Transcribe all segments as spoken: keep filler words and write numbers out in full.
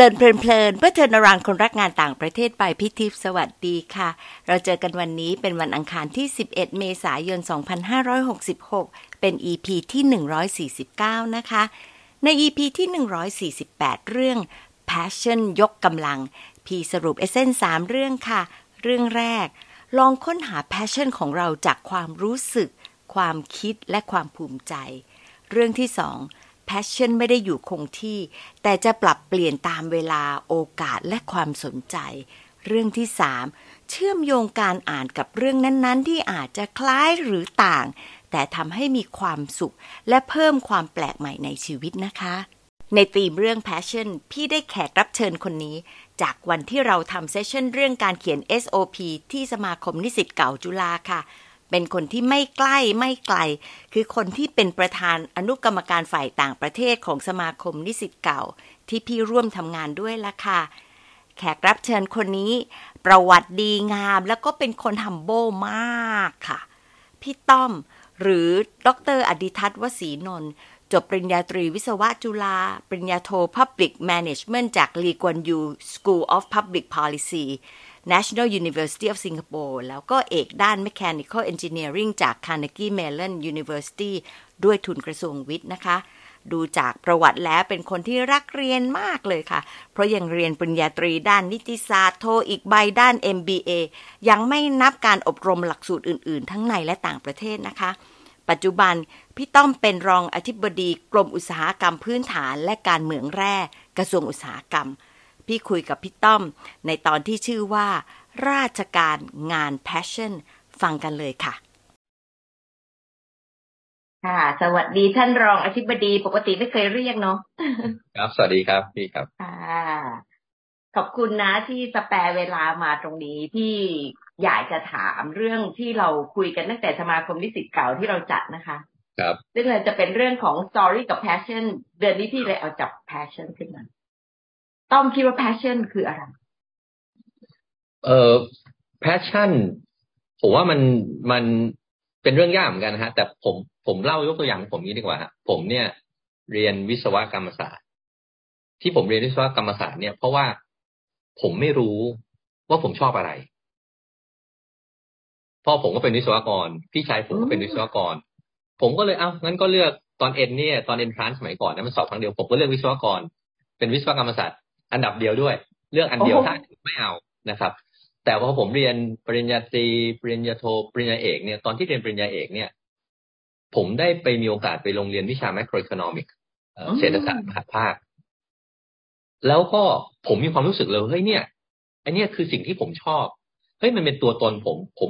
ลินเพลินเพลินเพื่อเทินอรันคนรักงานต่างประเทศไปพิทิพย์สวัสดีค่ะเราเจอกันวันนี้เป็นวันอังคารที่สิบเอ็ดเมษายนสองพันห้าร้อยหกสิบหกเป็น อี พี ที่หนึ่งร้อยสี่สิบเก้านะคะใน อี พี ที่หนึ่งร้อยสี่สิบแปดเรื่อง Passion ยกกำลังพี่สรุปเอเซนส์สามเรื่องค่ะเรื่องแรกลองค้นหา Passion ของเราจากความรู้สึกความคิดและความภูมิใจเรื่องที่สองPassion ไม่ได้อยู่คงที่แต่จะปรับเปลี่ยนตามเวลาโอกาสและความสนใจเรื่องที่สามเชื่อมโยงการอ่านกับเรื่องนั้นๆที่อาจจะคล้ายหรือต่างแต่ทำให้มีความสุขและเพิ่มความแปลกใหม่ในชีวิตนะคะในธีมเรื่อง Passion พี่ได้แขกรับเชิญคนนี้จากวันที่เราทำเซสชั่นเรื่องการเขียน เอส โอ พี ที่สมาคมนิสิตเก่าจุฬาค่ะเป็นคนที่ไม่ใกล้ไม่ไกลคือคนที่เป็นประธานอนุกรรมการฝ่ายต่างประเทศของสมาคมนิสิตเก่าที่พี่ร่วมทำงานด้วยล่ะค่ะแขกรับเชิญคนนี้ประวัติดีงามแล้วก็เป็นคนฮัมโบมากค่ะพี่ต้อมหรือดร.อดิทัศน์ วสีนนท์จบปริญญาตรีวิศวะจุฬาปริญญาโท Public Management จาก Lee Kuan Yew School of Public Policy National University of Singapore แล้วก็เอกด้าน Mechanical Engineering จาก Carnegie Mellon University ด้วยทุนกระทรวงวิทย์นะคะดูจากประวัติแล้วเป็นคนที่รักเรียนมากเลยค่ะเพราะยังเรียนปริญญาตรีด้านนิติศาสตร์โทอีกใบด้าน เอ็ม บี เอ ยังไม่นับการอบรมหลักสูตรอื่นๆทั้งในและต่างประเทศนะคะปัจจุบันพี่ต้อมเป็นรองอธิบดีกรมอุตสาหกรรมพื้นฐานและการเมืองแร่กระทรวงอุตสาหกรรมพี่คุยกับพี่ต้อมในตอนที่ชื่อว่าราชการงาน Passion ฟังกันเลยค่ะค่ะสวัสดีท่านรองอธิบดีปกติไม่เคยเรียกเนาะครับสวัสดีครับพี่ครับค่ะขอบคุณนะที่สแปร์เวลามาตรงนี้พี่อยากจะถามเรื่องที่เราคุยกันตั้งแต่สมาคมนิสิตเก่าที่เราจัดนะคะครับซึ่งจะเป็นเรื่องของ Story กับ Passion เดือนนี้พี่เลยเอาจับ Passion ขึ้นมาต้อมคิดว่า passion คืออะไรเอ่อ passion ผมว่ามันมันเป็นเรื่องยากเหมือนกันนะฮะแต่ผมผมเล่ายกตัวอย่างผมนี้ดีกว่าฮะผมเนี่ยเรียนวิศวกรรมศาสตร์ที่ผมเรียนวิศวกรรมศาสตร์เนี่ยเพราะว่าผมไม่รู้ว่าผมชอบอะไรพ่อผมก็เป็นวิศวกรพี่ชายผมก็เป็นวิศวกรผมก็เลยเอ้างั้นก็เลือกตอนเอ็นเนี่ยตอนเอ็นทรานส์สมัยก่อนนะมันสอบครั้งเดียวผมก็เลือกวิศวกรเป็นวิศวกรรมศาสตร์อันดับเดียวด้วยเรื่องอันเดียวถ้าไม่เอานะครับแต่พอผมเรียนปริญญาตรีปริญญาโทปริญญาเอกเนี่ยตอนที่เรียนปริญญาเอกเนี่ยผมได้ไปมีโอกาสไปโรงเรียนวิชา Macroeconomics เศรษฐศาสตร์มหาภาคแล้วก็ผมมีความรู้สึกเลยเฮ้ยเนี่ยอันนี้คือสิ่งที่ผมชอบเฮ้ยมันเป็นตัวตนผมผม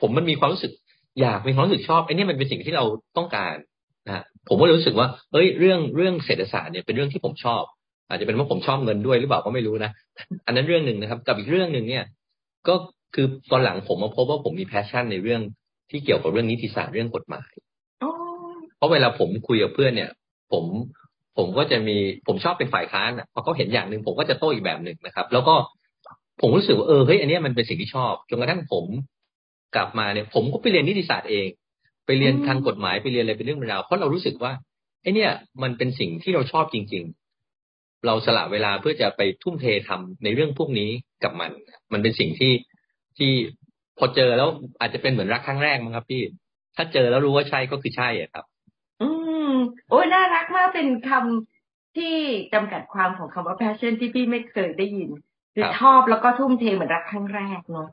ผมมันมีความรู้สึกอยากมีความรู้สึกชอบไอ้นี่มันเป็นสิ่งที่เราต้องการนะผมก็รู้สึกว่าเฮ้ยเรื่องเรื่องเศรษฐศาสตร์เนี่ยเป็นเรื่องที่ผมชอบอาจจะเป็นเพราะผมชอบเงินด้วยหรือเปล่าก็ไม่รู้นะอันนั้นเรื่องนึงนะครับกับอีกเรื่องนึงเนี่ยก็คือตอนหลังผมมาพบว่าผมมีแพชชั่นในเรื่องที่เกี่ยวกับเรื่องนิติศาสตร์เรื่องกฎหมายเพราะเวลาผมคุยกับเพื่อนเนี่ยผมผมก็จะมีผมชอบเป็นฝ่ายค้านพอเขาเห็นอย่างนึงผมก็จะโต้อีกแบบนึงนะครับแล้วก็ผมรู้สึกว่าเออเฮ้ยอันนี้มันเป็นสิ่งที่ชอบจนกระทั่งผมกลับมาเนี่ยผมก็ไปเรียนนิติศาสตร์เองไปเรียนทางกฎหมายไปเรียนอะไรเป็นเรื่องเป็นราวเพราะเรารู้สึกว่าไอ้เนี่ยมันเป็นสิ่งที่เราชอบจริงๆเราสละเวลาเพื่อจะไปทุ่มเททำในเรื่องพวกนี้กับมันมันเป็นสิ่งที่ที่พอเจอแล้วอาจจะเป็นเหมือนรักครั้งแรกมั้งครับพี่ถ้าเจอแล้วรู้ว่าใช่ก็คือใช่อ่ะครับอืมโอ้ยน่ารักมากเป็นคำที่จำกัดความของคำว่า passion ที่พี่ไม่เคยได้ยินคือชอบแล้วก็ทุ่มเทเหมือนรักครั้งแรกเนาะ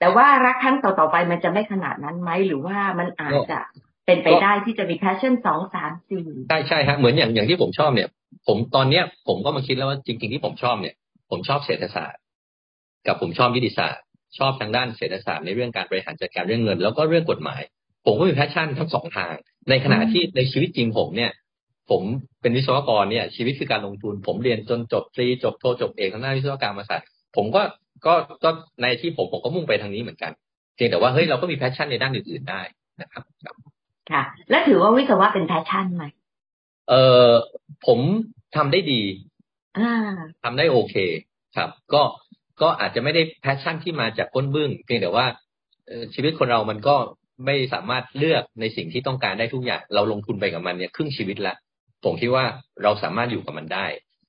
แต่ว่ารักครั้งต่อๆไปมันจะไม่ขนาดนั้นไหมหรือว่ามันอาจจะเป็นไปได้ที่จะมี passion สองสามสี่ใช่ใช่ฮะเหมือนอย่างอย่างที่ผมชอบเนี่ยผมตอนเนี้ยผมก็มาคิดแล้วว่าจริงๆที่ผมชอบเนี่ยผมชอบเศรษฐศาสตร์กับผมชอบนิติศาสตร์ชอบทางด้านเศรษฐศาสตร์ในเรื่องการบริหารจัดการเรื่องเงินแล้วก็เรื่องกฎหมายผมก็มีแพชชั่นทั้งสองทางในขณะที่ในชีวิตจริงผมเนี่ยผมเป็นวิศวกรเนี่ยชีวิตคือการลงทุนผมเรียนจนจบตรีจบโทจบเอกทางด้านวิศวกรรมศาสตร์ผมก็ก็ก็ในที่ผมผมก็มุ่งไปทางนี้เหมือนกันเพียงแต่ว่าเฮ้ยเราก็มีแพชชั่นในด้านอื่นๆได้นะครับค่ะและถือว่าวิศวะเป็นแพชชั่นไหมเออผมทำได้ดีทำได้โอเคครับก็ก็อาจจะไม่ได้แพชชั่นที่มาจากก้นบึ้งเพียงแต่ว่าชีวิตคนเรามันก็ไม่สามารถเลือกในสิ่งที่ต้องการได้ทุกอย่างเราลงทุนไปกับมันเนี่ยครึ่งชีวิตละผมคิดว่าเราสามารถอยู่กับมันได้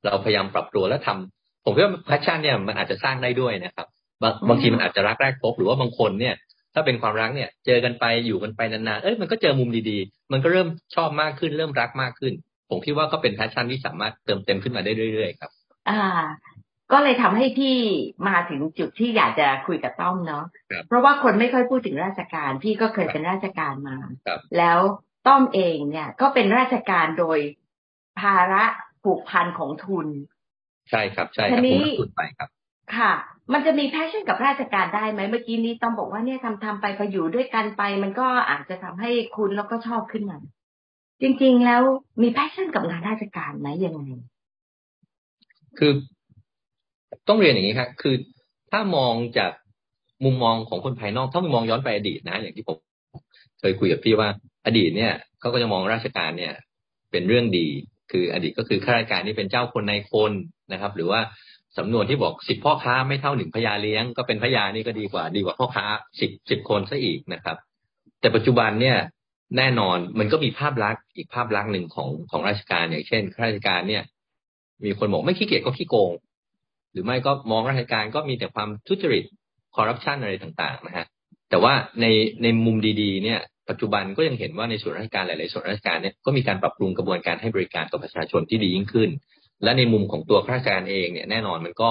เราพยายามปรับตัวและทำผมคิดว่าแพชชั่นเนี่ยมันอาจจะสร้างได้ด้วยนะครับบางทีมันอาจจะรักแรกพบหรือว่าบางคนเนี่ยถ้าเป็นความรักเนี่ยเจอกันไปอยู่กันไปนานๆเอ้ยมันก็เจอมุมดีๆมันก็เริ่มชอบมากขึ้นเริ่มรักมากขึ้นผมคิดว่าก็เป็นแพชชั่นที่สามารถเติมเต็มขึ้นมาได้เรื่อยๆครับอ่าก็เลยทำให้พี่มาถึงจุดที่อยากจะคุยกับต้อมเนาะเพราะว่าคนไม่ค่อยพูดถึงราชการพี่ก็เคยเป็นราชการมาแล้วต้อมเองเนี่ยก็เป็นราชการโดยภาระผูกพันของทุนใช่ครับใช่ครับผมทุนไปครับค่ะมันจะมีแพชชั่นกับราชการได้ไหมเมื่อกี้นี้ต้อมบอกว่าเนี่ยทำทำไปพออยู่ด้วยกันไปมันก็อาจจะทำให้คุณแล้วก็ชอบขึ้นมาจริงๆแล้วมีแพชชั่นกับงานราชการไหมยังไงคือต้องเรียนอย่างนี้ครับคือถ้ามองจากมุมมองของคนภายนอกถ้ามองย้อนไปอดีตนะอย่างที่ผมเคยคุยกับพี่ว่าอดีตเนี่ยเขาก็จะมองราชการเนี่ยเป็นเรื่องดีคืออดีตก็คือข้าราชการนี่เป็นเจ้าคนนายคนนะครับหรือว่าสำนวนที่บอกสิบพ่อค้าไม่เท่าหนึ่งพญาเลี้ยงก็เป็นพญานี่ก็ดีกว่าดีกว่าพ่อค้าสิบสิบคนซะอีกนะครับแต่ปัจจุบันเนี่ยแน่นอนมันก็มีภาพลักษณ์อีกภาพลักษณ์หนึ่งของของราชการอย่างเช่นข้าราชการเนี่ยมีคนบอกไม่ขี้เกียจก็ขี้โกงหรือไม่ก็มองราชการก็มีแต่ความทุจริตคอร์รัปชันอะไรต่างๆนะฮะแต่ว่าในในมุมดีๆเนี่ยปัจจุบันก็ยังเห็นว่าในส่วนราชการหลายๆส่วนราชการเนี่ยก็มีการปรับปรุงกระบวนการให้บริการต่อประชาชนที่ดียิ่งขึ้นและในมุมของตัวข้าราชการเองเนี่ยแน่นอนมันก็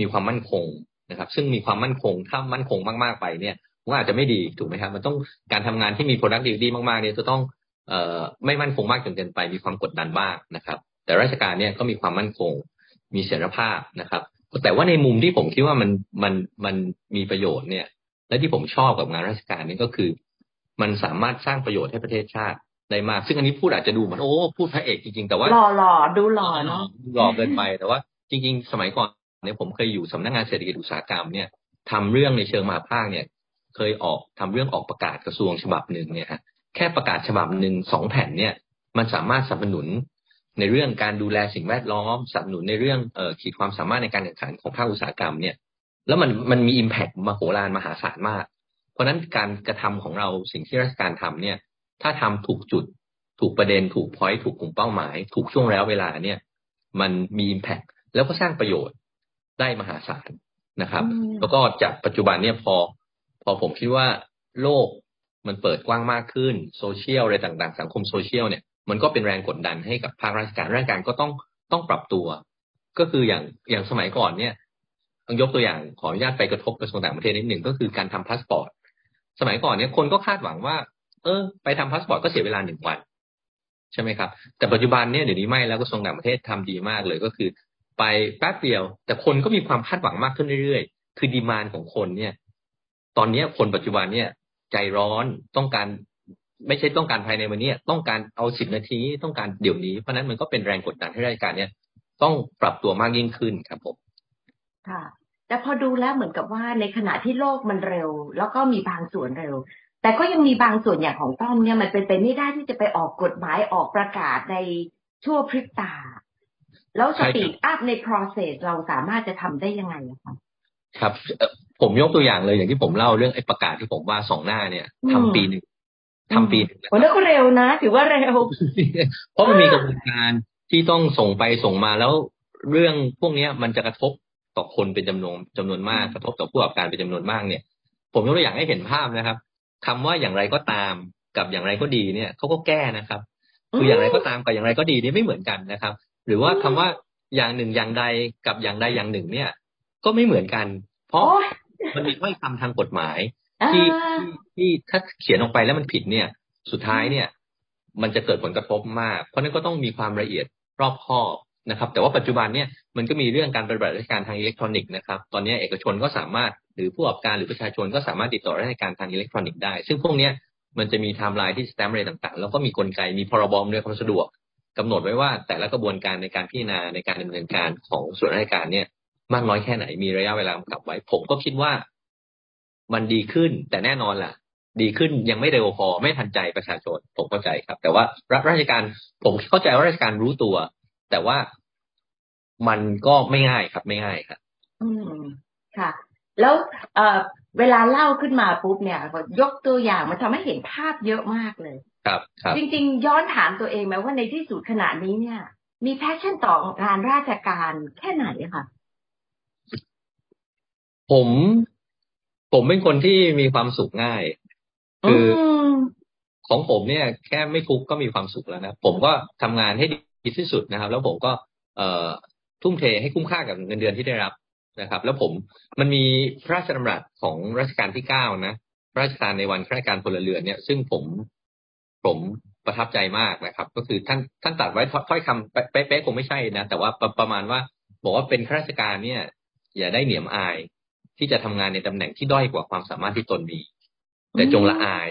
มีความมั่นคงนะครับซึ่งมีความมั่นคงถ้ามั่นคงมากๆไปเนี่ยก็อาจจะไม่ดีถูกไหมครับมันต้องการทำงานที่มี productivity มากๆเนี่ยจะต้องเอ่อไม่มั่นคงมากจนเกินไปมีความกดดันบ้างนะครับแต่ราชการเนี่ยก็มีความมั่นคงมีเสรีภาพนะครับแต่ว่าในมุมที่ผมคิดว่ามันมันมันมีประโยชน์เนี่ยและที่ผมชอบกับงานราชการนี่ก็คือมันสามารถสร้างประโยชน์ให้ประเทศชาติได้มากซึ่งอันนี้พูดอาจจะดูเหมือนโอ้พูดพระเอกจริงๆแต่ว่าหล่อๆดูหล่อเนาะหล่อเกินไปแต่ว่าจริงๆสมัยก่อนเนี่ยผมเคยอยู่สำนักงานเศรษฐกิจอุตสาหกรรมเนี่ยทำเรื่องในเชิงมหาภาคเนี่ยเคยออกทำเรื่องออกประกาศกระทรวงฉบับหนึ่งเนี่ยฮะแค่ประกาศฉบับหนึ่งสองแผ่นเนี่ยมันสามารถสนับสนุนในเรื่องการดูแลสิ่งแวดล้อมสนับสนุนในเรื่องเอ่อขีดความสามารถในการแข่งขันของภาคอุตสาหกรรมเนี่ยแล้วมันมันมี impact มโหฬารมหาศาลมากเพราะนั้นการกระทำของเราสิ่งที่ราชการทำเนี่ยถ้าทำถูกจุดถูกประเด็นถูก point ถูกกลุ่มเป้าหมายถูกช่วงแล้วเวลาเนี่ยมันมี impact แล้วก็สร้างประโยชน์ได้มหาศาลนะครับแล้วก็จากปัจจุบันเนี่ยพอพอผมคิดว่าโลกมันเปิดกว้างมากขึ้นโซเชียลอะไรต่างๆสังคมโซเชียลเนี่ยมันก็เป็นแรงกดดันให้กับภาคราชการราชการก็ต้องต้องปรับตัวก็คืออย่างอย่างสมัยก่อนเนี่ยต้องยกตัวอย่างขออนุญาตไปกระทบกระทรวงต่างประเทศนิดหนึ่งก็คือการทำพาสปอร์ตสมัยก่อนเนี่ยคนก็คาดหวังว่าเออไปทำพาสปอร์ตก็เสียเวลาหนึ่งวันใช่ไหมครับแต่ปัจจุบันเนี่ยเดี๋ยวนี้ไม่แล้วกระทรวงต่างประเทศทำดีมากเลยก็คือไปแป๊บเดียวแต่คนก็มีความคาดหวังมากขึ้นเรื่อยๆคือดีมานด์ของคนเนี่ยตอนนี้คนปัจจุบันเนี่ยใจร้อนต้องการไม่ใช่ต้องการภายในวันนี้ต้องการเอาสิบนาทีต้องการเดี๋ยวนี้เพราะนั้นมันก็เป็นแรงกดดันให้ราชการเนี่ยต้องปรับตัวมากยิ่งขึ้นครับผมค่ะแต่พอดูแล้วเหมือนกับว่าในขณะที่โลกมันเร็วแล้วก็มีบางส่วนเร็วแต่ก็ยังมีบางส่วนอย่างของต้อมเนี่ยมันเป็นไปไม่ได้ที่จะไปออกกฎหมายออกประกาศในชั่วพริบตาแล้วสปีดอัพใน process เราสามารถจะทำได้ยังไงครับครับผมยกตัวอย่างเลยอย่างที่ผมเล่าเรื่องไอ้ประกาศที่ผมว่าสองหน้าเนี่ยทำปีหนึ่งทำปีหนึ่งแล้วก็เร็วนะถือว่าเร็วเพราะมันมีกระบวนการที่ต้องส่งไปส่งมาแล้วเรื่องพวกนี้มันจะกระทบต่อคนเป็นจำนวนจำนวนมากกระทบต่อผู้ประกอบการเป็นจำนวนมากเนี่ยผมยกตัวอย่างให้เห็นภาพนะครับคำว่าอย่างไรก็ตามกับอย่างไรก็ดีเนี่ยเขาก็แก้นะครับคืออย่างไรก็ตามกับอย่างไรก็ดีนี่ไม่เหมือนกันนะครับหรือว่าคำว่าอย่างหนึ่งอย่างใดกับอย่างใดอย่างหนึ่งเนี่ยก็ไม่เหมือนกันเพราะมันมีถ้อยคำทางกฎหมายที่ที่ถ้าเขียนออกไปแล้วมันผิดเนี่ยสุดท้ายเนี่ยมันจะเกิดผลกระทบมากเพราะนั้นก็ต้องมีความละเอียดรอบคอบนะครับแต่ว่าปัจจุบันเนี่ยมันก็มีเรื่องการปฏิบัติราชการทางอิเล็กทรอนิกส์นะครับตอนนี้เอกชนก็สามารถหรือผู้ประกอบการหรือประชาชนก็สามารถติดต่อราชการทางอิเล็กทรอนิกส์ได้ซึ่งพวกนี้มันจะมีไทม์ไลน์ที่สแตมป์อะไรต่างๆแล้วก็มีกลไกมีพรบอำนวยความสะดวกกำหนดไว้ว่าแต่ละกระบวนการในการพิจารณาในการดำเนินการของส่วนราชการเนี่ยมากน้อยแค่ไหนมีระยะเวลากำกับไว้ผมก็คิดว่ามันดีขึ้นแต่แน่นอนล่ะดีขึ้นยังไม่เร็วพอไม่ทันใจประชาชนผมเข้าใจครับแต่ว่าราชการผมเข้าใจว่าราชการรู้ตัวแต่ว่ามันก็ไม่ง่ายครับไม่ง่ายครับอืมค่ะแล้ว เ, เวลาเล่าขึ้นมาปุ๊บเนี่ยยกตัวอย่างมันทำให้เห็นภาพเยอะมากเลยครับครับจริงๆย้อนถามตัวเองไหมว่าในที่สุดขณะนี้เนี่ย มีแพชชั่นต่องานราชการแค่ไหนค่ะผมผมเป็นคนที่มีความสุขง่ายคือของผมเนี่ยแค่ไม่ทุกข์ก็มีความสุขแล้วนะผมก็ทำงานให้ดีที่สุดนะครับแล้วผมก็เอ่อทุ่มเทให้คุ้มค่ากับเงินเดือนที่ได้รับนะครับแล้วผมมันมีพระราชดำรัสของรัชกาลที่เก้านะราชการในวันข้าราชการพลเรือนเนี่ยซึ่งผมผมประทับใจมากนะครับก็คือท่านท่านตัดไว้ถ้อยคำเป๊ะๆคงไม่ใช่นะแต่ว่าประ, ประมาณว่าบอกว่าเป็นข้าราชการเนี่ยอย่าได้เหนียมอายที่จะทำงานในตำแหน่งที่ด้อยกว่าความสามารถที่ตนมีแต่จงละอาย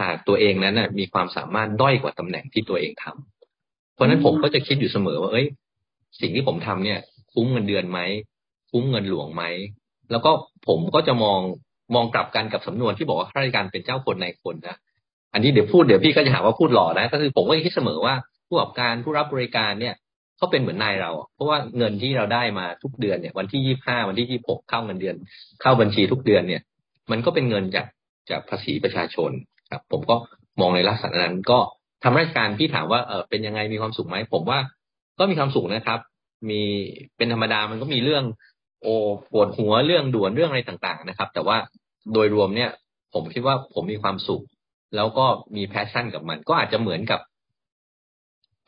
หากตัวเองนั้นนะมีความสามารถด้อยกว่าตำแหน่งที่ตัวเองทำเพราะนั้นผมก็จะคิดอยู่เสมอว่าเอ้ยสิ่งที่ผมทำเนี่ยคุ้มเงินเดือนไหมคุ้มเงินหลวงไหมแล้วก็ผมก็จะมองมองกลับกันกับสำนวนที่บอกว่าข้าราชการเป็นเจ้าคนนายคนนะอันนี้เดี๋ยวพูดเดี๋ยวพี่ก็จะหาว่าพูดหล่อนะก็คือผมก็คิดเสมอว่าผู้ประกอบการผู้รับบริการเนี่ยเขาเป็นเหมือนนายเราเพราะว่าเงินที่เราได้มาทุกเดือนเนี่ยวันที่ยี่สิบห้าวันที่ยี่สิบหกเข้าเงินเดือนเข้าบัญชีทุกเดือนเนี่ยมันก็เป็นเงินจากจากภาษีประชาชนครับผมก็มองในลักษณะนั้นก็ทำราชการพี่ถามว่าเออเป็นยังไงมีความสุขไหมผมว่าก็มีความสุขนะครับมีเป็นธรรมดามันก็มีเรื่องโอ้ปวดหัวเรื่องด่วนเรื่องอะไรต่างๆนะครับแต่ว่าโดยรวมเนี่ยผมคิดว่าผมมีความสุขแล้วก็มีแพชชั่นกับมันก็อาจจะเหมือนกับ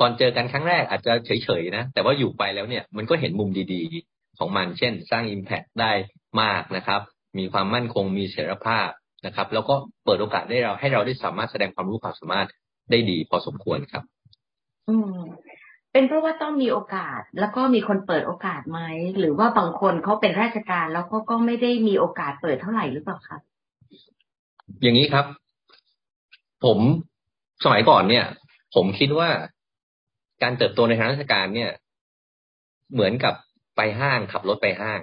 ตอนเจอกันครั้งแรกอาจจะเฉยๆนะแต่ว่าอยู่ไปแล้วเนี่ยมันก็เห็นมุมดีๆของมันเช่นสร้าง impact ได้มากนะครับมีความมั่นคงมีเสถียรภาพนะครับแล้วก็เปิดโอกาสได้เราให้เราได้สามารถแสดงความรู้ความสามารถได้ดีพอสมควรครับอืมเป็นเพราะว่าต้องมีโอกาสแล้วก็มีคนเปิดโอกาสไหมหรือว่าบางคนเขาเป็นราชการแล้วก็ก็ไม่ได้มีโอกาสเปิดเท่าไหร่หรือเปล่าครับอย่างนี้ครับผมสมัยก่อนเนี่ยผมคิดว่าการเติบโตในทางราชการเนี่ยเหมือนกับไปห้างขับรถไปห้าง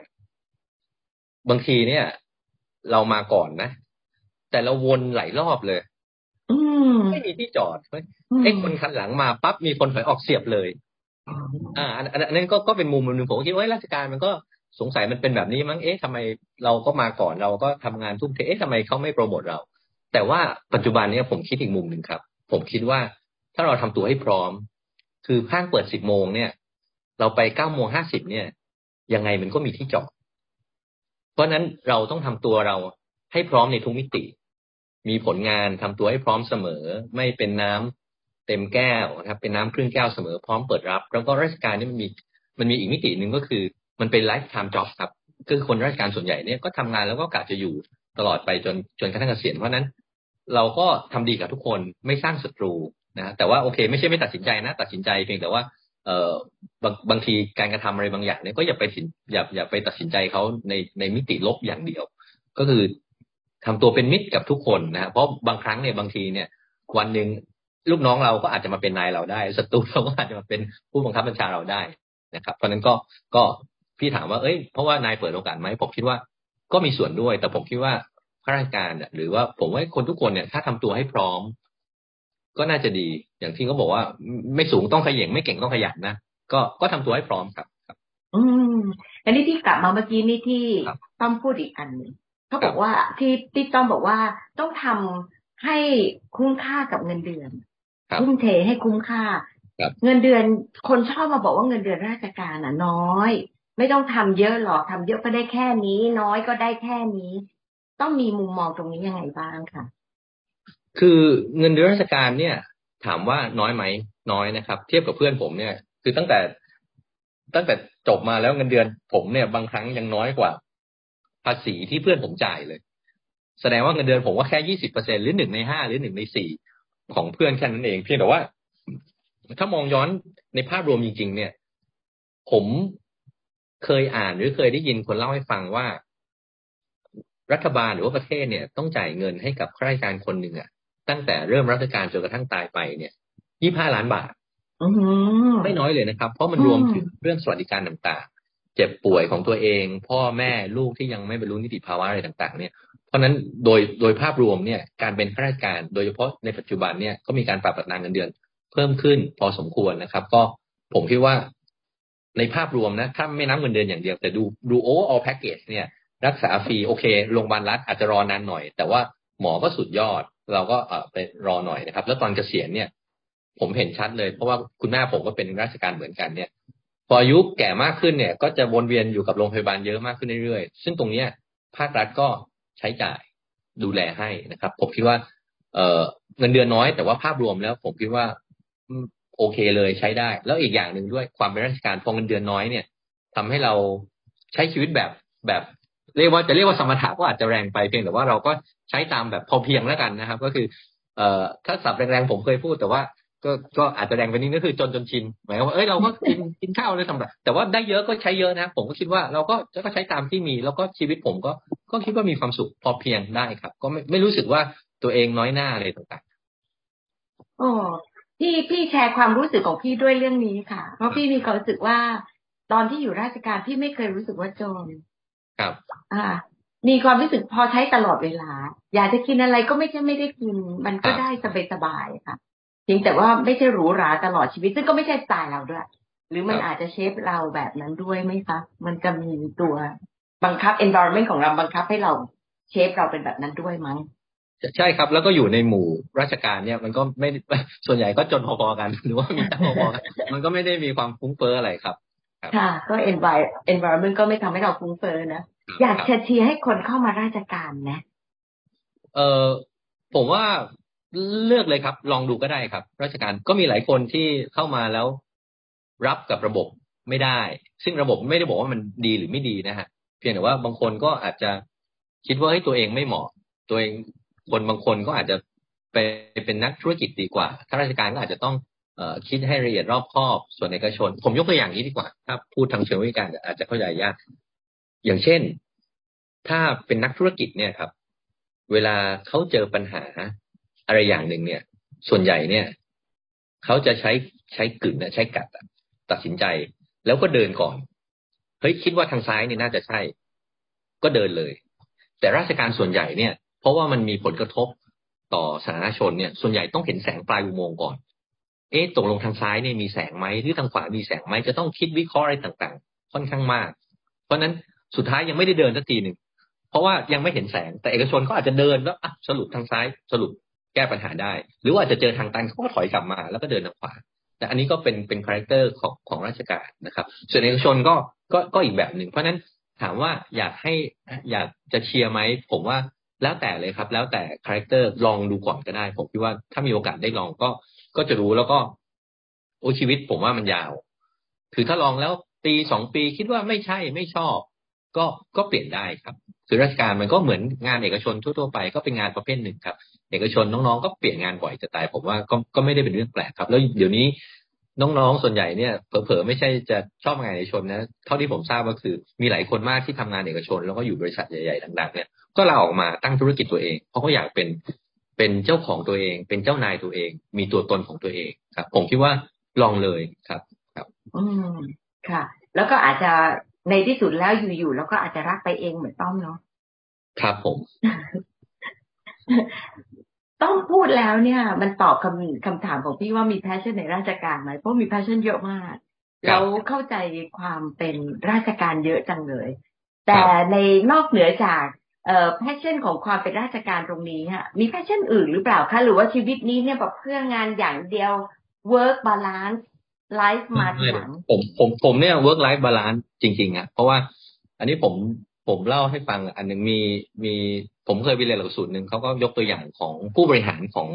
บางทีเนี่ยเรามาก่อนนะแต่เราวนหลายรอบเลยไม่มีที่จอดเว้ยไอ้คนคันหลังมาปั๊บมีคนถอยออกเสียบเลยอ่าอันนั้นก็ก็เป็นมุมนึงผมคิดว่าราชการมันก็สงสัยมันเป็นแบบนี้มั้งเอ๊ะทำไมเราก็มาก่อนเราก็ทำงานทุ่มเทเอ๊ะทำไมเขาไม่โปรโมทเราแต่ว่าปัจจุบันนี้ผมคิดอีกมุมนึงครับผมคิดว่าถ้าเราทำตัวให้พร้อมคือห้างเปิดสิบโมงเนี่ยเราไปเก้าโมงห้าสิบเนี่ยยังไงมันก็มีที่จอดเพราะนั้นเราต้องทำตัวเราให้พร้อมในทุกมิติมีผลงานทำตัวให้พร้อมเสมอไม่เป็นน้ำเต็มแก้วนะครับเป็นน้ำครึ่งแก้วเสมอพร้อมเปิดรับแล้วก็ราชการนี่มันมีมันมีอีกมิติหนึ่งก็คือมันเป็นไลฟ์ไทม์จ็อบครับคือคนราชการส่วนใหญ่เนี่ยก็ทำงานแล้วก็กะจะอยู่ตลอดไปจนจนกระทั่งเกษียณเพราะนั้นเราก็ทำดีกับทุกคนไม่สร้างศัตรูนะแต่ว่าโอเคไม่ใช่ไม่ตัดสินใจนะตัดสินใจเพียงแต่ว่าเอ่อบางบางทีการกระทำอะไรบางอย่างเนี่ยก็อย่าไปสินอย่าอย่าไปตัดสินใจเขาในในมิติลบอย่างเดียวก็คือทำตัวเป็นมิตรกับทุกคนนะเพราะบางครั้งเนี่ยบางทีเนี่ยวันหนึ่งลูกน้องเราก็อาจจะมาเป็นนายเราได้ศัตรูเราก็อาจจะมาเป็นผู้บังคับบัญชาเราได้นะครับเพราะนั้นก็ก็พี่ถามว่าเอ้ยเพราะว่านายเปิดโอกาสไหมผมคิดว่าก็มีส่วนด้วยแต่ผมคิดว่าข้าราชการหรือว่าผมว่าคนทุกคนเนี่ยถ้าทำตัวให้พร้อมก็น่าจะดีอย่างที่เขาบอกว่าไม่สูงต้องขยันไม่เก่งต้องขยันนะก็ก็ทำตัวให้พร้อมครับอืมอันนี้ที่กลับมาเมื่อกี้นี่ที่ต้องพูดอีกอันนึงเขาบอกว่าที่ที่ต้อมบอกว่าต้องทำให้คุ้มค่ากับเงินเดือนทุ่มเทให้คุ้มค่าเงินเดือนคนชอบมาบอกว่าเงินเดือนราชการน่ะน้อยไม่ต้องทำเยอะหรอกทำเยอะก็ได้แค่นี้น้อยก็ได้แค่นี้ต้องมีมุมมองตรงนี้ยังไงบ้างค่ะคือเงินเดือนราชการเนี่ยถามว่าน้อยไหมน้อยนะครับเทียบกับเพื่อนผมเนี่ยคือตั้งแต่ตั้งแต่จบมาแล้วเงินเดือนผมเนี่ยบางครั้งยังน้อยกว่าภาษีที่เพื่อนผมจ่ายเลยแสดงว่าเงินเดือนผมว่าแค่ ยี่สิบเปอร์เซ็นต์ หรือหนึ่งในห้าหรือหนึ่งในสี่ของเพื่อนแค่นั้นเองเพียงแต่ว่าถ้ามองย้อนในภาพรวมจริงๆเนี่ยผมเคยอ่านหรือเคยได้ยินคนเล่าให้ฟังว่ารัฐบาลหรือว่าประเทศเนี่ยต้องจ่ายเงินให้กับข้าราชการคนนึงอ่ะตั้งแต่เริ่มราชการจนกระทั่งตายไปเนี่ยยี่สิบห้าล้านบาทอือไม่น้อยเลยนะครับเพราะมันรวมถึงเรื่องสวัสดิการต่างๆเจ็บป่วยของตัวเองพ่อแม่ลูกที่ยังไม่บรรลุนิติภาวะอะไรต่างๆเนี่ยเพราะนั้นโดยโดยภาพรวมเนี่ยการเป็นข้าราชการโดยเฉพาะในปัจจุบันเนี่ยก็มีการปรับอัตราเงินเดือนเพิ่มขึ้นพอสมควรนะครับก็ผมคิดว่าในภาพรวมนะถ้าไม่นับเงินเดือนอย่างเดียวแต่ดูดูโอเวอร์ออลแพ็คเกจเนี่ยรักษาฟรีโอเคโรงพยาบาลรัฐอาจจะรอนานหน่อยแต่ว่าหมอก็สุดยอดเราก็เออไปรอหน่อยนะครับแล้วตอนเกษียณเนี่ย ผมเห็นชัดเลยเพราะว่าคุณแม่ผมก็เป็นราชการเหมือนกันเนี่ยพออายุแก่มากขึ้นเนี่ยก็จะวนเวียนอยู่กับโรงพยาบาลเยอะมากขึ้นเรื่อยๆซึ่งตรงเนี้ยภาครัฐก็ใช้จ่ายดูแลให้นะครับผมคิดว่าเอ่อเงินเดือนน้อยแต่ว่าภาพรวมแล้วผมคิดว่าโอเคเลยใช้ได้แล้วอีกอย่างนึงด้วยความเป็นราชการพอเงินเดือนน้อยเนี่ยทำให้เราใช้ชีวิตแบบแบบเรียกว่าจะเรียกว่าสมถะก็อาจจะแรงไปเพียงแต่ว่าเราก็ใช้ตามแบบพอเพียงแล้วกันนะครับก็คือเอ่อถ้าสับแรงๆผมเคยพูดแต่ว่าก็ก็อาจจะแรงไปนิดก็คือจนจนชินหมายความว่าเอ้ยเราก็กินกินข้าวเลยธรรมดาแต่ว่าได้เยอะก็ใช้เยอะนะผมก็คิดว่าเราก็ก็ใช้ตามที่มีแล้วก็ชีวิตผมก็ก็คิดว่ามีความสุขพอเพียงได้ครับก็ไม่ไม่รู้สึกว่าตัวเองน้อยหน้าอะไรต่างๆอ๋อพี่พี่แชร์ความรู้สึกของพี่ด้วยเรื่องนี้ค่ะเพราะพี่มีความรู้สึกว่าตอนที่อยู่ราชการพี่ไม่เคยรู้สึกว่าจนครับอ่ามีความรู้สึกพอใช้ตลอดเวลาอยากจะกินอะไรก็ไม่ใช่ไม่ได้กินมันก็ได้สบายๆค่ะจริงแต่ว่าไม่ใช่หรูหราตลอดชีวิตซึ่งก็ไม่ใช่สไตล์เราด้วยหรือมันอาจจะเชฟเราแบบนั้นด้วยไหมคะมันจะมีตัวบังคับ environment ของเราบังคับให้เราเชฟเราเป็นแบบนั้นด้วยมั้งใช่ครับแล้วก็อยู่ในหมู่ราชการเนี่ยมันก็ไม่ส่วนใหญ่ก็จนพอๆกันหรือว่ามีแต่พอๆกันมันก็ไม่ได้มีความฟุ้งเฟ้ออะไรครับค่ะก็ environment ก็ไม่ทำให้เราฟุ้งเฟ้อนะอยากเชียร์ให้คนเข้ามาราชการนะเออผมว่าเลือกเลยครับลองดูก็ได้ครับราชการก็มีหลายคนที่เข้ามาแล้วรับกับระบบไม่ได้ซึ่งระบบไม่ได้บอกว่ามันดีหรือไม่ดีนะฮะเพียงแต่ว่าบางคนก็อาจจะคิดว่าให้ตัวเองไม่เหมาะตัวเองคนบางคนก็อาจจะไปเป็นนักธุรกิจดีกว่าถ้าราชการก็อาจจะต้องเอ่อคิดให้ละเอียดรอบคอบส่วนเอกชนผมยกตัวอย่างนี้ดีกว่าถ้าพูดทางเชิงวิชาการอาจจะเข้าใจยากอย่างเช่นถ้าเป็นนักธุรกิจเนี่ยครับเวลาเขาเจอปัญหาอะไรอย่างหนึ่งเนี่ยส่วนใหญ่เนี่ยเขาจะใช้ใช้กึ่นนะใช้กัดตัดสินใจแล้วก็เดินก่อนเฮ้ยคิดว่าทางซ้ายนี่น่าจะใช่ก็เดินเลยแต่ราชการส่วนใหญ่เนี่ยเพราะว่ามันมีผลกระทบต่อสาธารณชนเนี่ยส่วนใหญ่ต้องเห็นแสงปลายอุโมงค์ก่อนเอ๊ะตกลงทางซ้ายเนี่ยมีแสงไหมหรือทางขวามีแสงไหมจะต้องคิดวิเคราะห์อะไรต่างๆค่อนข้างมากเพราะนั้นสุดท้ายยังไม่ได้เดินสักทีนึงเพราะว่ายังไม่เห็นแสงแต่เอกชนก็อาจจะเดินแล้วอ่ะสรุปทางซ้ายสรุปแก้ปัญหาได้หรือว่าอาจจะเจอทางตันเขาก็ถอยกลับมาแล้วก็เดินทางขวาแต่อันนี้ก็เป็นเป็นคาแรคเตอร์ของของราชการนะครับส่วนเอกชนก็ก็ก็อีกแบบหนึ่งเพราะนั้นถามว่าอยากให้อยากจะเชียร์ไหมผมว่าแล้วแต่เลยครับแล้วแต่คาแรคเตอร์ลองดูก่อนก็ได้ผมคิดว่าถ้ามีโอกาสได้ลองก็ก็จะรู้แล้วก็โอ้ชีวิตผมว่ามันยาวคือถ้าลองแล้วปีสองปีคิดว่าไม่ใช่ไม่ชอบก็ก็เปลี่ยนได้ครับคือราชการมันก็เหมือนงานเอกชนทั่วๆไปก็เป็นงานประเภทหนึ่งครับเอกชนน้องๆก็เปลี่ยนงานบ่อยจะตายผมว่าก็ก็ไม่ได้เป็นเรื่องแปลกครับแล้วเดี๋ยวนี้น้องๆส่วนใหญ่เนี่ยเผลอๆไม่ใช่จะชอบงานเอกชนนะเท่าที่ผมทราบก็คือมีหลายคนมากที่ทำงานเอกชนแล้วก็อยู่บริษัทใหญ่ๆดังๆเนี่ยก็ลาออกมาตั้งธุรกิจตัวเองเพราะเขาอยากเป็นเป็นเจ้าของตัวเองเป็นเจ้านายตัวเองมีตัวตนของตัวเองครับผมคิดว่าลองเลยครับครับอืมค่ะแล้วก็อาจจะในที่สุดแล้วอยู่ๆแล้วก็อาจจะรักไปเองเหมือนต้อมเนาะครับผม ต้องพูดแล้วเนี่ยมันตอบคำคำถามของพี่ว่ามีแพชชั่นในราชการไหมเพราะมีแพชชั่นเยอะมากเราเข้าใจความเป็นราชการเยอะจังเลยแต่ในนอกเหนือจากเอ่อแพชชั่นของความเป็นราชการตรงนี้ฮะมีแพชชั่นอื่นหรือเปล่าคะหรือว่าชีวิตนี้เนี่ยแบบเพื่องานอย่างเดียว work balance life มาทีหลังผมผมผมเนี่ย work life balance จริงๆอ่ะเพราะว่าอันนี้ผมผมเล่าให้ฟังอันนึงมีมีผมเคยไปเรียนหลักสูตรหนึ่งเขาก็ยกตัวอย่างของผู้บริหารของ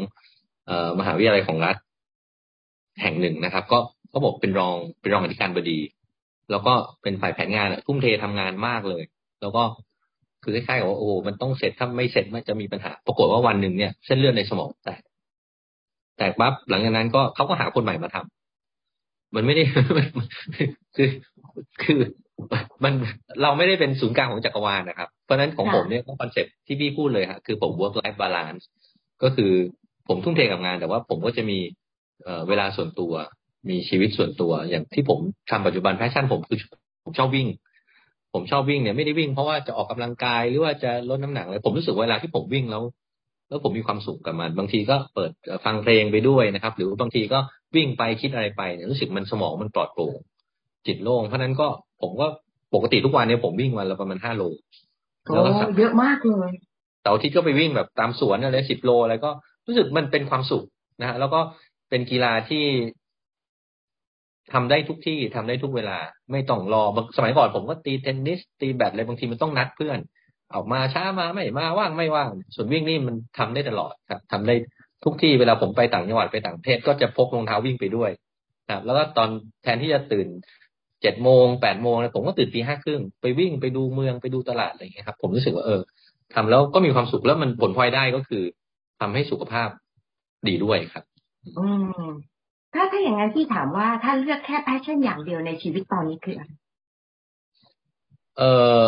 เอ่อมหาวิทยาลัยของรัฐแห่งหนึ่งนะครับก็เขาบอกเป็นรองเป็นรองอธิการบดีแล้วก็เป็นฝ่ายแผนงานทุ่มเททำงานมากเลยแล้วก็คือคล้ายๆกับว่าโอ้มันต้องเสร็จถ้าไม่เสร็จมันจะมีปัญหาปรากฏว่าวันหนึ่งเนี่ยเส้นเลือดในสมองแตกแตกปั๊บหลังจากนั้นก็เขาก็หาคนใหม่มาทำมันไม่ได้คือคือมันเราไม่ได้เป็นศูนย์กลางของจักรวาลนะครับเพราะฉะนั้นของผมเนี่ยก็คอนเซ็ปต์ที่พี่พูดเลยฮะคือผม work life balance ก็คือผมทุ่มเทกับงานแต่ว่าผมก็จะมีเอ่อเวลาส่วนตัวมีชีวิตส่วนตัวอย่างที่ผมทำปัจจุบันแพชชั่นผมคือผมชอบวิ่งผมชอบวิ่งเนี่ยไม่ได้วิ่งเพราะว่าจะออกกำลังกายหรือว่าจะลดน้ำหนักเลยผมรู้สึกเวลาที่ผมวิ่งแล้วแล้วผมมีความสุขกับมันบางทีก็เปิดฟังเพลงไปด้วยนะครับหรือบางทีก็วิ่งไปคิดอะไรไปเนี่ยรู้สึกมันสมองมันปลอดโปร่งจิตโล่งเพราะนั้นก็ผมก็ปกติทุกวันเนี่ยผมวิ่งวันละประมาณห้าโลแล้วก็เยอะมากเลยเสาร์อาทิตย์ก็ไปวิ่งแบบตามสวนอะไรสิบโลอะไรก็รู้สึกมันเป็นความสุขนะฮะแล้วก็ เป็นกีฬาที่ทำได้ทุกที่ทำได้ทุกเวลาไม่ต้องรอสมัยก่อนผมก็ตีเทนนิสตีแบดอะไรบางทีมันต้องนัดเพื่อนออกมาช้ามาไม่มาว่างไม่ว่างส่วนวิ่งนี่มันทำได้ตลอดครับทำได้ทุกที่เวลาผมไปต่างจังหวัดไปต่างประเทศก็จะพกรองเท้าวิ่งไปด้วยครับแล้วก็ตอนแทนที่จะตื่นเจ็ดโมงแปดโมงผมก็ตื่นตีห้าครึ่งไปวิ่งไปดูเมืองไปดูตลาดอะไรอย่างเงี้ยครับผมรู้สึกว่าเออทำแล้วก็มีความสุขแล้วมันผลพลอยได้ก็คือทำให้สุขภาพดีด้วยครับอืมถ้าถ้าอย่างนั้นที่ถามว่าถ้าเลือกแค่แพชชั่นอย่างเดียวในชีวิตตอนนี้คืออะไรเอ่อ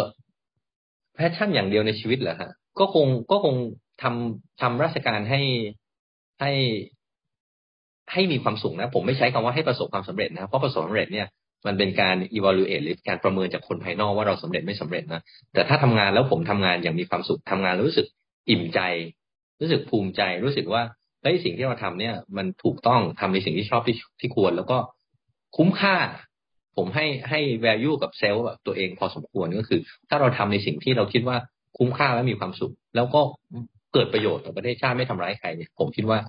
แพชชั่นอย่างเดียวในชีวิตเหรอฮะก็คงก็คงทำทำราชการให้ให้ให้มีความสุขนะผมไม่ใช้คำว่าให้ประสบความสำเร็จนะเพราะประสบความสำเร็จเนี่ยมันเป็นการ evaluate หรือการประเมินจากคนภายนอกว่าเราสำเร็จไม่สำเร็จนะแต่ถ้าทำงานแล้วผมทำงานอย่างมีความสุขทำงานแล้วรู้สึกอิ่มใจรู้สึกภูมิใจรู้สึกว่าไอ้สิ่งที่เราทำเนี่ยมันถูกต้องทำในสิ่งที่ชอบที่ที่ควรแล้วก็คุ้มค่าผมให้ให้ value กับ self ตัวเองพอสมควรก็คือถ้าเราทำในสิ่งที่เราคิดว่าคุ้มค่าและมีความสุขแล้วก็เกิดประโยชน์ต่อประเทศชาติไม่ทำร้ายใครเนี่ยผมคิดว่า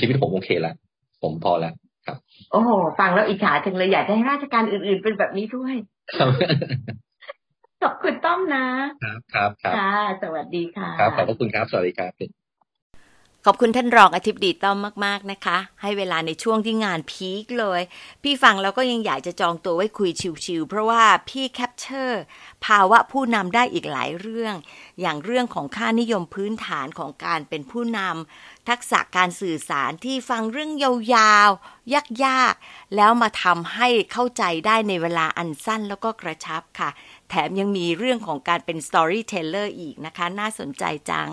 ชีวิตผมโอเคละผมพอละครับโอ้โหฟังแล้วอิจฉาจังเลยอยากให้ราชการอื่นๆเป็นแบบนี้ด้วย ขอบคุณต้อมนะครับครับค่ะสวัสดีค่ะครับขอบคุณครับสวัสดีครับขอบคุณท่านรองอธิบดีต้อมมากๆนะคะให้เวลาในช่วงที่งานพีคเลยพี่ฟังแล้วก็ยังอยากจะจองตัวไว้คุยชิวๆเพราะว่าพี่แคปเจอร์ภาวะผู้นำได้อีกหลายเรื่องอย่างเรื่องของค่านิยมพื้นฐานของการเป็นผู้นำทักษะการสื่อสารที่ฟังเรื่องยาวๆยากๆแล้วมาทำให้เข้าใจได้ในเวลาอันสั้นแล้วก็กระชับค่ะแถมยังมีเรื่องของการเป็นสตอรี่เทลเลอร์อีกนะคะน่าสนใจจัง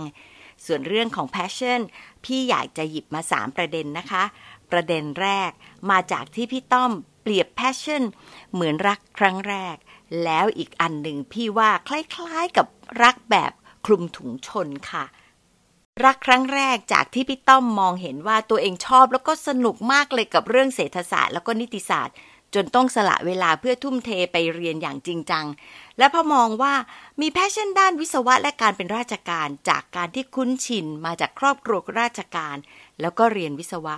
ส่วนเรื่องของ passion พี่อยากจะหยิบมาสามประเด็นนะคะประเด็นแรกมาจากที่พี่ต้อมเปรียบ passion เหมือนรักครั้งแรกแล้วอีกอันหนึ่งพี่ว่าคล้ายๆกับรักแบบคลุมถุงชนค่ะรักครั้งแรกจากที่พี่ต้อมมองเห็นว่าตัวเองชอบแล้วก็สนุกมากเลยกับเรื่องเศรษฐศาสตร์แล้วก็นิติศาสตร์จนต้องสละเวลาเพื่อทุ่มเทไปเรียนอย่างจริงจังและพอมองว่ามีแพชชั่นด้านวิศวะและการเป็นราชการจากการที่คุ้นชินมาจากครอบครัวราชการแล้วก็เรียนวิศวะ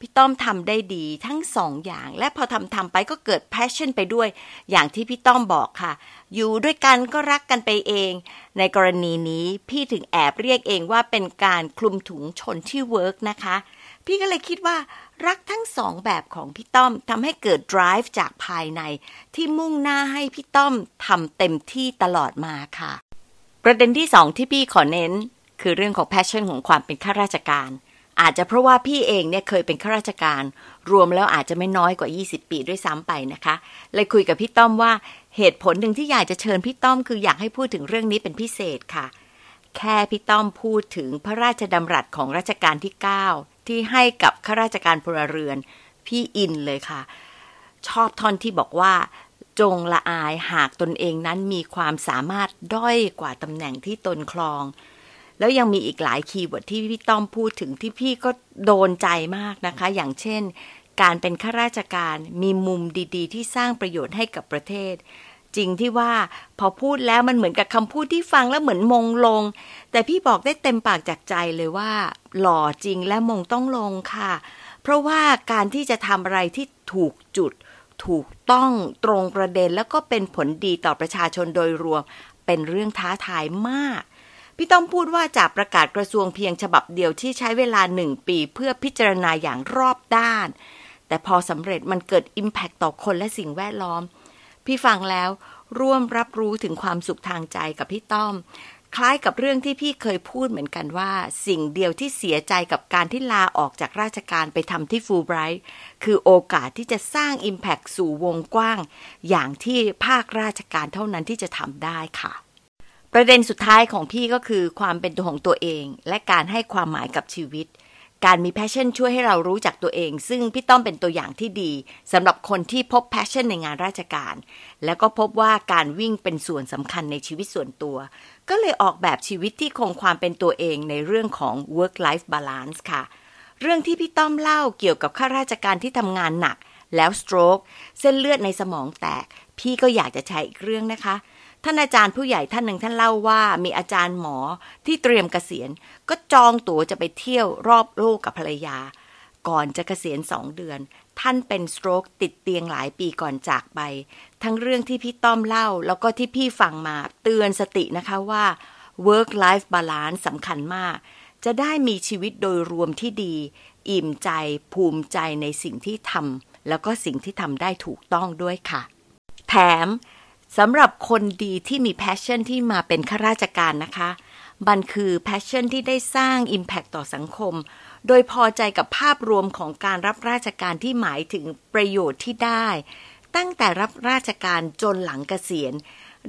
พี่ต้อมทำได้ดีทั้งสองอย่างและพอทำทำไปก็เกิดแพชชั่นไปด้วยอย่างที่พี่ต้อมบอกค่ะอยู่ด้วยกันก็รักกันไปเองในกรณีนี้พี่ถึงแอบเรียกเองว่าเป็นการคลุมถุงชนที่เวิร์กนะคะพี่ก็เลยคิดว่ารักทั้งสองแบบของพี่ต้อมทำให้เกิด drive จากภายในที่มุ่งหน้าให้พี่ต้อมทำเต็มที่ตลอดมาค่ะประเด็นที่สองที่พี่ขอเน้นคือเรื่องของ passion ของความเป็นข้าราชการอาจจะเพราะว่าพี่เองเนี่ยเคยเป็นข้าราชการรวมแล้วอาจจะไม่น้อยกว่ายี่สิบปีด้วยซ้ำไปนะคะเลยคุยกับพี่ต้อมว่าเหตุผลหนึ่งที่อยากจะเชิญพี่ต้อมคืออยากให้พูดถึงเรื่องนี้เป็นพิเศษค่ะแค่พี่ต้อมพูดถึงพระราชดำรัสของรัชกาลที่เก้าที่ให้กับข้าราชการพลเรือนพี่อินเลยค่ะชอบท่อนที่บอกว่าจงละอายหากตนเองนั้นมีความสามารถด้อยกว่าตำแหน่งที่ตนครองแล้วยังมีอีกหลายคีย์เวิร์ดที่พี่ต้อมพูดถึงที่พี่ก็โดนใจมากนะคะอย่างเช่นการเป็นข้าราชการมีมุมดีๆที่สร้างประโยชน์ให้กับประเทศจริงที่ว่าพอพูดแล้วมันเหมือนกับคำพูดที่ฟังแล้วเหมือนมงลงแต่พี่บอกได้เต็มปากจากใจเลยว่าหล่อจริงและมงต้องลงค่ะเพราะว่าการที่จะทำอะไรที่ถูกจุดถูกต้องตรงประเด็นแล้วก็เป็นผลดีต่อประชาชนโดยรวมเป็นเรื่องท้าทายมากพี่ต้องพูดว่าจากประกาศกระทรวงเพียงฉบับเดียวที่ใช้เวลาหนึ่งปีเพื่อพิจารณาอย่างรอบด้านแต่พอสำเร็จมันเกิด impact ต่อคนและสิ่งแวดล้อมพี่ฟังแล้วร่วมรับรู้ถึงความสุขทางใจกับพี่ต้อมคล้ายกับเรื่องที่พี่เคยพูดเหมือนกันว่าสิ่งเดียวที่เสียใจกับการที่ลาออกจากราชการไปทำที่ฟูลไบรท์คือโอกาสที่จะสร้าง impact สู่วงกว้างอย่างที่ภาคราชการเท่านั้นที่จะทำได้ค่ะประเด็นสุดท้ายของพี่ก็คือความเป็นตัวของตัวเองและการให้ความหมายกับชีวิตการมี passion ช่วยให้เรารู้จักตัวเองซึ่งพี่ต้อมเป็นตัวอย่างที่ดีสำหรับคนที่พบ passion ในงานราชการแล้วก็พบว่าการวิ่งเป็นส่วนสำคัญในชีวิตส่วนตัวก็เลยออกแบบชีวิตที่คงความเป็นตัวเองในเรื่องของ work life balance ค่ะเรื่องที่พี่ต้อมเล่าเกี่ยวกับข้าราชการที่ทำงานหนักแล้ว stroke เส้นเลือดในสมองแตกพี่ก็อยากจะใช้อีกเรื่องนะคะท่านอาจารย์ผู้ใหญ่ท่านหนึ่งท่านเล่าว่ามีอาจารย์หมอที่เตรียมเกษียณก็จองตั๋วจะไปเที่ยวรอบโลกกับภรรยา ก่อนจะเกษียณสองเดือนท่านเป็นสโตรกติดเตียงหลายปีก่อนจากไปทั้งเรื่องที่พี่ต้อมเล่าแล้วก็ที่พี่ฟังมาเตือนสตินะคะว่า work life balance สำคัญมากจะได้มีชีวิตโดยรวมที่ดีอิ่มใจภูมิใจในสิ่งที่ทำแล้วก็สิ่งที่ทำได้ถูกต้องด้วยค่ะแถมสำหรับคนดีที่มีแพชชั่นที่มาเป็นข้าราชการนะคะมันคือแพชชั่นที่ได้สร้าง impact ต่อสังคมโดยพอใจกับภาพรวมของการรับราชการที่หมายถึงประโยชน์ที่ได้ตั้งแต่รับราชการจนหลังเกษียณ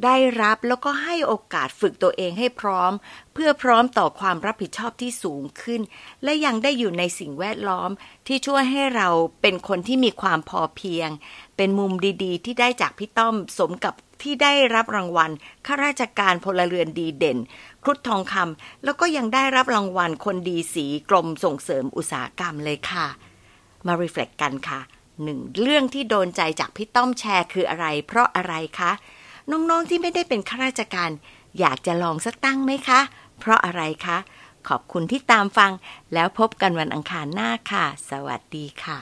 ได้รับแล้วก็ให้โอกาสฝึกตัวเองให้พร้อมเพื่อพร้อมต่อความรับผิดชอบที่สูงขึ้นและยังได้อยู่ในสิ่งแวดล้อมที่ช่วยให้เราเป็นคนที่มีความพอเพียงเป็นมุมดีๆที่ได้จากพี่ต้อมสมกับที่ได้รับรางวัลข้าราชการพลเรือนดีเด่นครุฑทองคำแล้วก็ยังได้รับรางวัลคนดีสีกรมส่งเสริมอุตสาหกรรมเลยค่ะมารีเฟล็กกันค่ะหนึ่งเรื่องที่โดนใจจากพี่ต้อมแชร์คืออะไรเพราะอะไรคะน้องๆที่ไม่ได้เป็นข้าราชการอยากจะลองสักตั้งไหมคะเพราะอะไรคะขอบคุณที่ตามฟังแล้วพบกันวันอังคารหน้าค่ะสวัสดีค่ะ